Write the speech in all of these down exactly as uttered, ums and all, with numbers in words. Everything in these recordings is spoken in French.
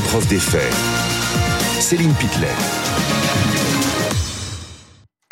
l'épreuve des faits. Céline Pitelet.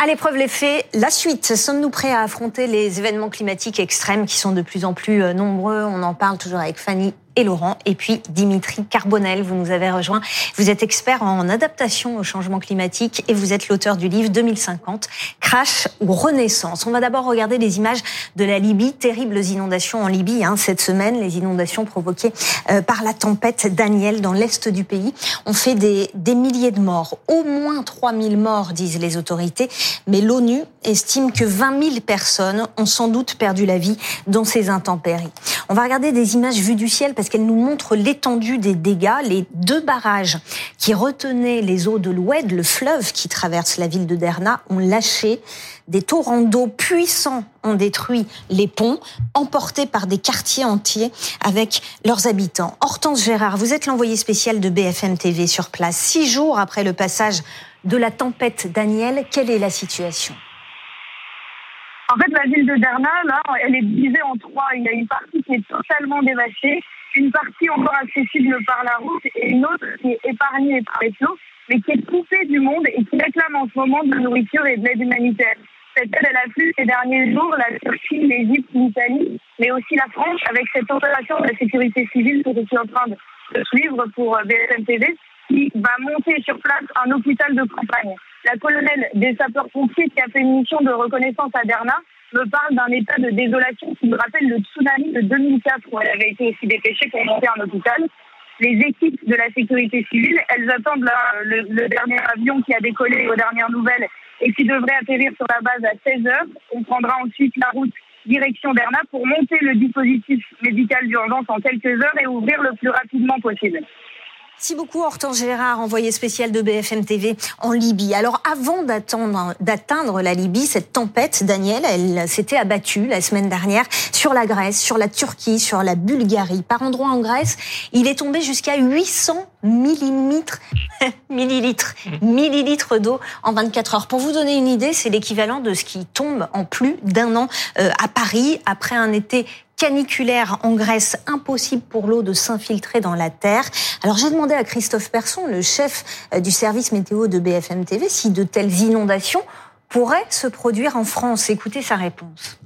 À l'épreuve les faits, la suite. Sommes-nous prêts à affronter les événements climatiques extrêmes qui sont de plus en plus nombreux? On en parle toujours avec Fanny et Laurent. Et puis Dimitri Carbonel, vous nous avez rejoint. Vous êtes expert en adaptation au changement climatique et vous êtes l'auteur du livre deux mille cinquante, Crash ou Renaissance. On va d'abord regarder les images de la Libye. Terribles inondations en Libye, hein, cette semaine. Les inondations provoquées euh, par la tempête Daniel dans l'est du pays ont fait des, des milliers de morts. Au moins trois mille morts, disent les autorités. Mais l'ONU estime que vingt mille personnes ont sans doute perdu la vie dans ces intempéries. On va regarder des images vues du ciel parce parce qu'elle nous montre l'étendue des dégâts. Les deux barrages qui retenaient les eaux de l'Oued, le fleuve qui traverse la ville de Derna, ont lâché. Des torrents d'eau puissants ont détruit les ponts, emportés par des quartiers entiers avec leurs habitants. Hortense Gérard, vous êtes l'envoyée spéciale de B F M T V sur place. Six jours après le passage de la tempête Daniel, quelle est la situation ? En fait, la ville de Derna, là, elle est divisée en trois. Il y a une partie qui est totalement dévastée, une partie encore accessible par la route et une autre qui est épargnée par les flots, mais qui est coupée du monde et qui réclame en ce moment de la nourriture et de l'aide humanitaire. Cette aide, elle afflue ces derniers jours, la Turquie, l'Égypte, l'Italie, mais aussi la France, avec cette opération de la sécurité civile que je suis en train de suivre pour B F M T V, qui va monter sur place un hôpital de campagne. La colonelle des sapeurs-pompiers qui a fait une mission de reconnaissance à Derna me parle d'un état de désolation qui me rappelle le tsunami de deux mille quatre où elle avait été aussi dépêchée pour monter un hôpital. Les équipes de la sécurité civile, elles attendent la, le, le dernier avion qui a décollé aux dernières nouvelles et qui devrait atterrir sur la base à seize heures. On prendra ensuite la route direction Derna pour monter le dispositif médical d'urgence en quelques heures et ouvrir le plus rapidement possible. Merci beaucoup Hortense Gérard, envoyée spéciale de B F M T V en Libye. Alors avant d'atteindre la Libye, cette tempête, Daniel, elle s'était abattue la semaine dernière sur la Grèce, sur la Turquie, sur la Bulgarie. Par endroits en Grèce, il est tombé jusqu'à huit cents millilitres, millilitres, millilitres d'eau en vingt-quatre heures. Pour vous donner une idée, c'est l'équivalent de ce qui tombe en plus d'un an à Paris après un été caniculaire en Grèce, impossible pour l'eau de s'infiltrer dans la terre. Alors j'ai demandé à Christophe Persson, le chef du service météo de B F M T V, si de telles inondations pourraient se produire en France. Écoutez sa réponse.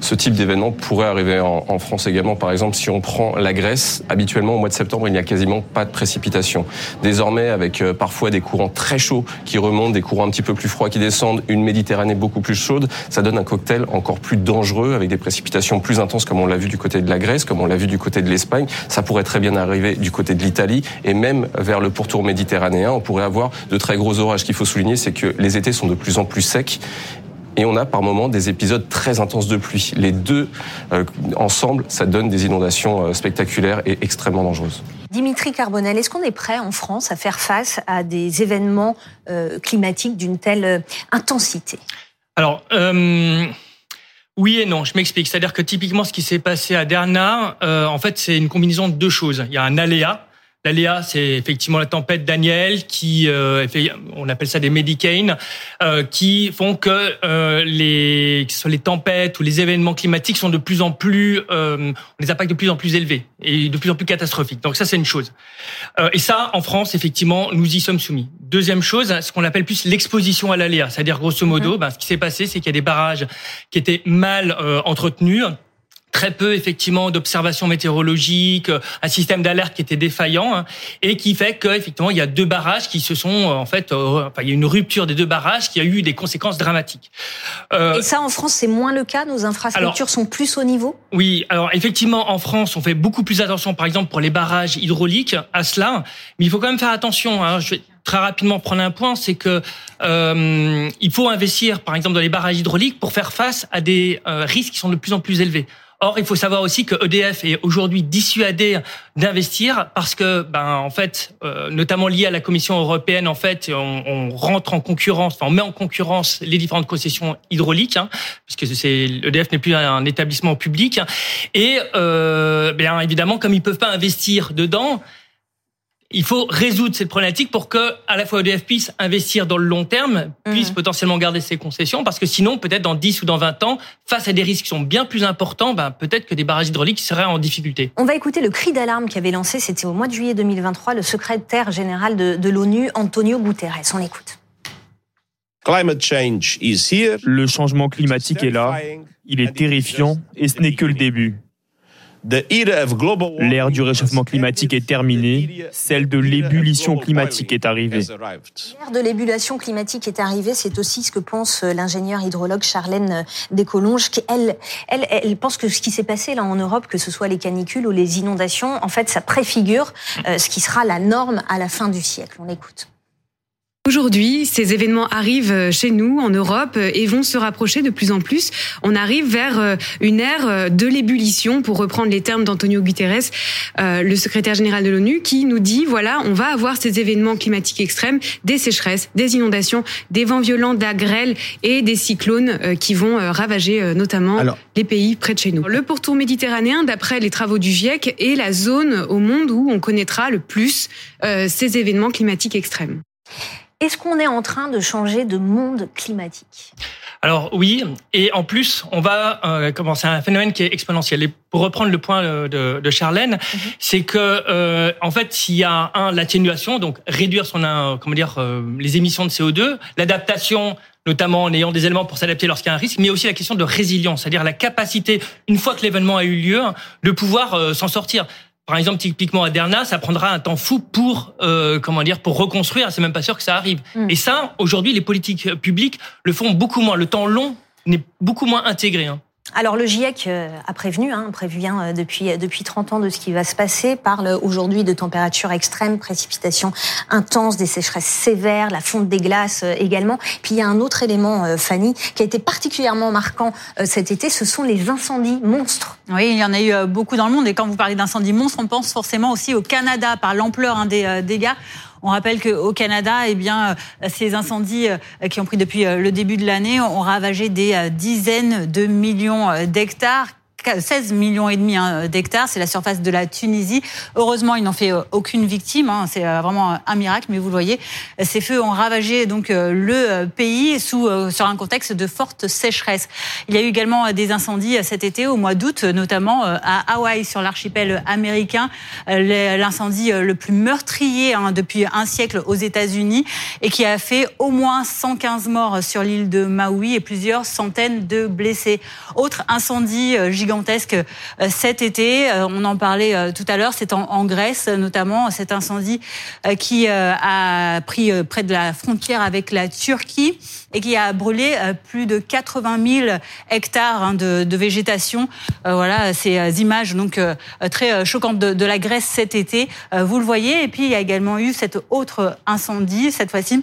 Ce type d'événement pourrait arriver en France également. Par exemple, si on prend la Grèce, habituellement au mois de septembre, il n'y a quasiment pas de précipitations. Désormais, avec parfois des courants très chauds qui remontent, des courants un petit peu plus froids qui descendent, une Méditerranée beaucoup plus chaude, ça donne un cocktail encore plus dangereux avec des précipitations plus intenses comme on l'a vu du côté de la Grèce, comme on l'a vu du côté de l'Espagne. Ça pourrait très bien arriver du côté de l'Italie et même vers le pourtour méditerranéen. On pourrait avoir de très gros orages. Ce qu'il faut souligner, c'est que les étés sont de plus en plus secs. Et on a par moments des épisodes très intenses de pluie. Les deux euh, ensemble, ça donne des inondations euh, spectaculaires et extrêmement dangereuses. Dimitri Carbonel, est-ce qu'on est prêt en France à faire face à des événements euh, climatiques d'une telle euh, intensité ? Alors, euh, oui et non, je m'explique. C'est-à-dire que typiquement, ce qui s'est passé à Derna, euh, en fait, c'est une combinaison de deux choses. Il y a un aléa. L'aléa, c'est effectivement la tempête Daniel, qui euh, fait, on appelle ça des Medicanes, euh, qui font que euh, les, que ce soit les tempêtes ou les événements climatiques sont de plus en plus, euh, les impacts de plus en plus élevés et de plus en plus catastrophiques. Donc ça, c'est une chose. Euh, et ça, en France, effectivement, nous y sommes soumis. Deuxième chose, ce qu'on appelle plus l'exposition à l'aléa, c'est-à-dire grosso modo, mmh. ben, ce qui s'est passé, c'est qu'il y a des barrages qui étaient mal euh, entretenus. Très peu, effectivement, d'observations météorologiques, un système d'alerte qui était défaillant, hein, et qui fait que, effectivement, il y a deux barrages qui se sont, en fait, euh, enfin, il y a une rupture des deux barrages qui a eu des conséquences dramatiques. Euh, et ça, en France, c'est moins le cas? Nos infrastructures alors, sont plus au niveau? Oui, alors, effectivement, en France, on fait beaucoup plus attention, par exemple, pour les barrages hydrauliques, à cela, mais il faut quand même faire attention, hein, je vais très rapidement prendre un point, c'est que euh, il faut investir, par exemple, dans les barrages hydrauliques pour faire face à des euh, risques qui sont de plus en plus élevés. Or, il faut savoir aussi que E D F est aujourd'hui dissuadé d'investir parce que, ben, en fait, euh, notamment lié à la Commission européenne, en fait, on, on rentre en concurrence, enfin, on met en concurrence les différentes concessions hydrauliques, hein, puisque c'est E D F n'est plus un établissement public, et euh, bien évidemment, comme ils peuvent pas investir dedans. Il faut résoudre cette problématique pour que, à la fois, E D F puisse investir dans le long terme, puisse mmh. potentiellement garder ses concessions, parce que sinon, peut-être dans dix ou dans vingt ans, face à des risques qui sont bien plus importants, ben, peut-être que des barrages hydrauliques seraient en difficulté. On va écouter le cri d'alarme qu'avait lancé, c'était au mois de juillet deux mille vingt-trois, le secrétaire général de, de l'ONU, Antonio Guterres. On l'écoute. Le changement climatique est là, il est terrifiant et ce n'est que le début. L'ère du réchauffement climatique est terminée, celle de l'ébullition climatique est arrivée. L'ère de l'ébullition climatique est arrivée, c'est aussi ce que pense l'ingénieure hydrologue Charlène Descolonges. Elle, elle, elle pense que ce qui s'est passé là en Europe, que ce soit les canicules ou les inondations, en fait ça préfigure ce qui sera la norme à la fin du siècle. On l'écoute. Aujourd'hui, ces événements arrivent chez nous, en Europe, et vont se rapprocher de plus en plus. On arrive vers une ère de l'ébullition, pour reprendre les termes d'Antonio Guterres, euh, le secrétaire général de l'ONU, qui nous dit, voilà, on va avoir ces événements climatiques extrêmes, des sécheresses, des inondations, des vents violents, de la grêle et des cyclones euh, qui vont euh, ravager euh, notamment Alors, les pays près de chez nous. Le pourtour méditerranéen, d'après les travaux du GIEC, est la zone au monde où on connaîtra le plus euh, ces événements climatiques extrêmes. Est-ce qu'on est en train de changer de monde climatique ? Alors oui, et en plus, on va euh, commencer un phénomène qui est exponentiel. Et pour reprendre le point de, de Charlène, mm-hmm. c'est que euh, en fait, s'il y a un l'atténuation, donc réduire son euh, comment dire euh, les émissions de C O deux, l'adaptation, notamment en ayant des éléments pour s'adapter lorsqu'il y a un risque, mais aussi la question de résilience, c'est-à-dire la capacité, une fois que l'événement a eu lieu, de pouvoir euh, s'en sortir. Par exemple, typiquement à Derna, ça prendra un temps fou pour euh, comment dire pour reconstruire. C'est même pas sûr que ça arrive. Mmh. Et ça, aujourd'hui, les politiques publiques le font beaucoup moins. Le temps long n'est beaucoup moins intégré. Hein. Alors le GIEC a prévenu, hein, prévient depuis depuis trente ans de ce qui va se passer, parle aujourd'hui de températures extrêmes, précipitations intenses, des sécheresses sévères, la fonte des glaces également. Puis il y a un autre élément, Fanny, qui a été particulièrement marquant cet été, ce sont les incendies monstres. Oui, il y en a eu beaucoup dans le monde, et quand vous parlez d'incendies monstres, on pense forcément aussi au Canada par l'ampleur hein, des dégâts. On rappelle qu'au Canada, eh bien, ces incendies qui ont pris depuis le début de l'année ont ravagé des dizaines de millions d'hectares. seize millions et demi d'hectares, c'est la surface de la Tunisie. Heureusement, ils n'ont fait aucune victime, hein, c'est vraiment un miracle, mais vous le voyez, ces feux ont ravagé donc le pays sous sur un contexte de forte sécheresse. Il y a eu également des incendies cet été, au mois d'août, notamment à Hawaï, sur l'archipel américain, l'incendie le plus meurtrier hein, depuis un siècle aux États-Unis, et qui a fait au moins cent quinze morts sur l'île de Maui et plusieurs centaines de blessés. Autre incendie gigantesque cet été, on en parlait tout à l'heure, c'est en Grèce notamment, cet incendie qui a pris près de la frontière avec la Turquie et qui a brûlé plus de quatre-vingt mille hectares de, de végétation. Voilà ces images donc très choquantes de, de la Grèce cet été, vous le voyez. Et puis il y a également eu cet autre incendie, cette fois-ci,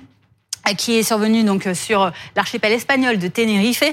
qui est survenu donc sur l'archipel espagnol de Tenerife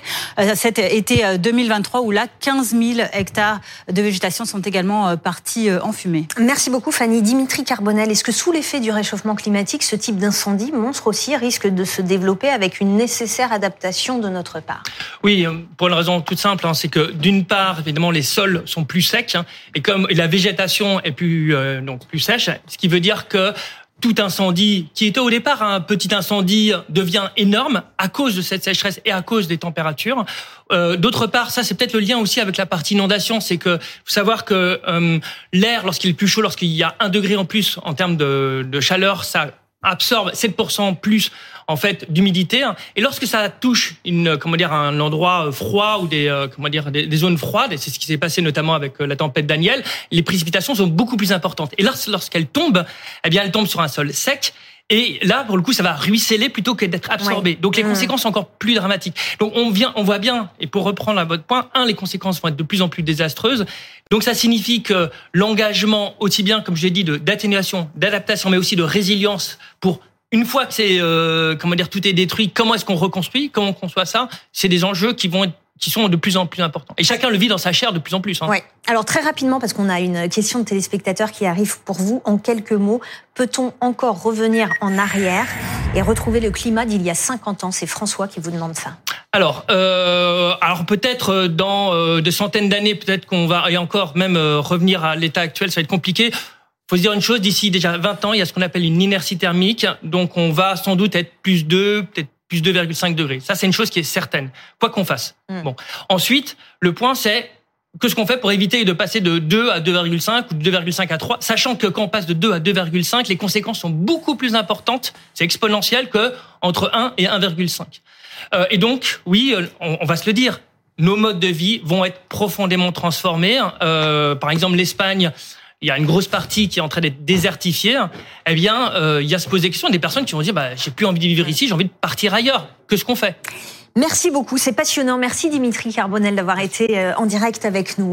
cet été deux mille vingt-trois, où là quinze mille hectares de végétation sont également partis en fumée. Merci beaucoup Fanny. Dimitri Carbonel, est-ce que sous l'effet du réchauffement climatique, ce type d'incendie monstre aussi risque de se développer avec une nécessaire adaptation de notre part ? Oui, pour une raison toute simple, hein, c'est que d'une part, évidemment, les sols sont plus secs, hein, et comme la végétation est plus euh, donc plus sèche, ce qui veut dire que tout incendie qui était au départ un petit incendie devient énorme à cause de cette sécheresse et à cause des températures. Euh, d'autre part, ça c'est peut-être le lien aussi avec la partie inondation, c'est que faut savoir que euh, l'air, lorsqu'il est plus chaud, lorsqu'il y a un degré en plus en termes de, de chaleur, ça absorbe sept pour cent plus en fait d'humidité, et lorsque ça touche une comment dire un endroit froid ou des euh, comment dire des, des zones froides, et c'est ce qui s'est passé notamment avec la tempête Daniel, les précipitations sont beaucoup plus importantes, et lorsqu'elles tombent, eh bien elles tombent sur un sol sec, et là pour le coup ça va ruisseler plutôt que d'être absorbé. Ouais. Donc les mmh. conséquences sont encore plus dramatiques. Donc on vient on voit bien, et pour reprendre à votre point, un les conséquences vont être de plus en plus désastreuses. Donc ça signifie que l'engagement, aussi bien comme je l'ai dit, de d'atténuation, d'adaptation, mais aussi de résilience pour une fois que c'est euh, comment dire tout est détruit, comment est-ce qu'on reconstruit, comment on conçoit ça, c'est des enjeux qui vont être qui sont de plus en plus importants. Et chacun le vit dans sa chair de plus en plus. Hein. Ouais. Alors très rapidement, parce qu'on a une question de téléspectateurs qui arrive pour vous, en quelques mots, peut-on encore revenir en arrière et retrouver le climat d'il y a cinquante ans ? C'est François qui vous demande ça. Alors, euh, alors peut-être dans euh, des centaines d'années, peut-être qu'on va, et encore même euh, revenir à l'état actuel, ça va être compliqué. faut se dire une chose, d'ici déjà vingt ans, il y a ce qu'on appelle une inertie thermique, donc on va sans doute être plus deux, peut-être plus deux virgule cinq degrés. Ça, c'est une chose qui est certaine, quoi qu'on fasse. Mmh. Bon. Ensuite, le point, c'est que ce qu'on fait pour éviter de passer de deux à deux virgule cinq ou de deux virgule cinq à trois, sachant que quand on passe de deux à deux virgule cinq, les conséquences sont beaucoup plus importantes, c'est exponentiel, que entre un et un virgule cinq. Euh, et donc, oui, on, on va se le dire, nos modes de vie vont être profondément transformés. Euh, par exemple, l'Espagne, il y a une grosse partie qui est en train d'être désertifiée. Eh bien, euh, il y a se poser question des personnes qui vont dire bah, « j'ai plus envie de vivre ici, j'ai envie de partir ailleurs ». Qu'est-ce qu'on fait ? Merci beaucoup, c'est passionnant. Merci Dimitri Carbonel d'avoir été en direct avec nous.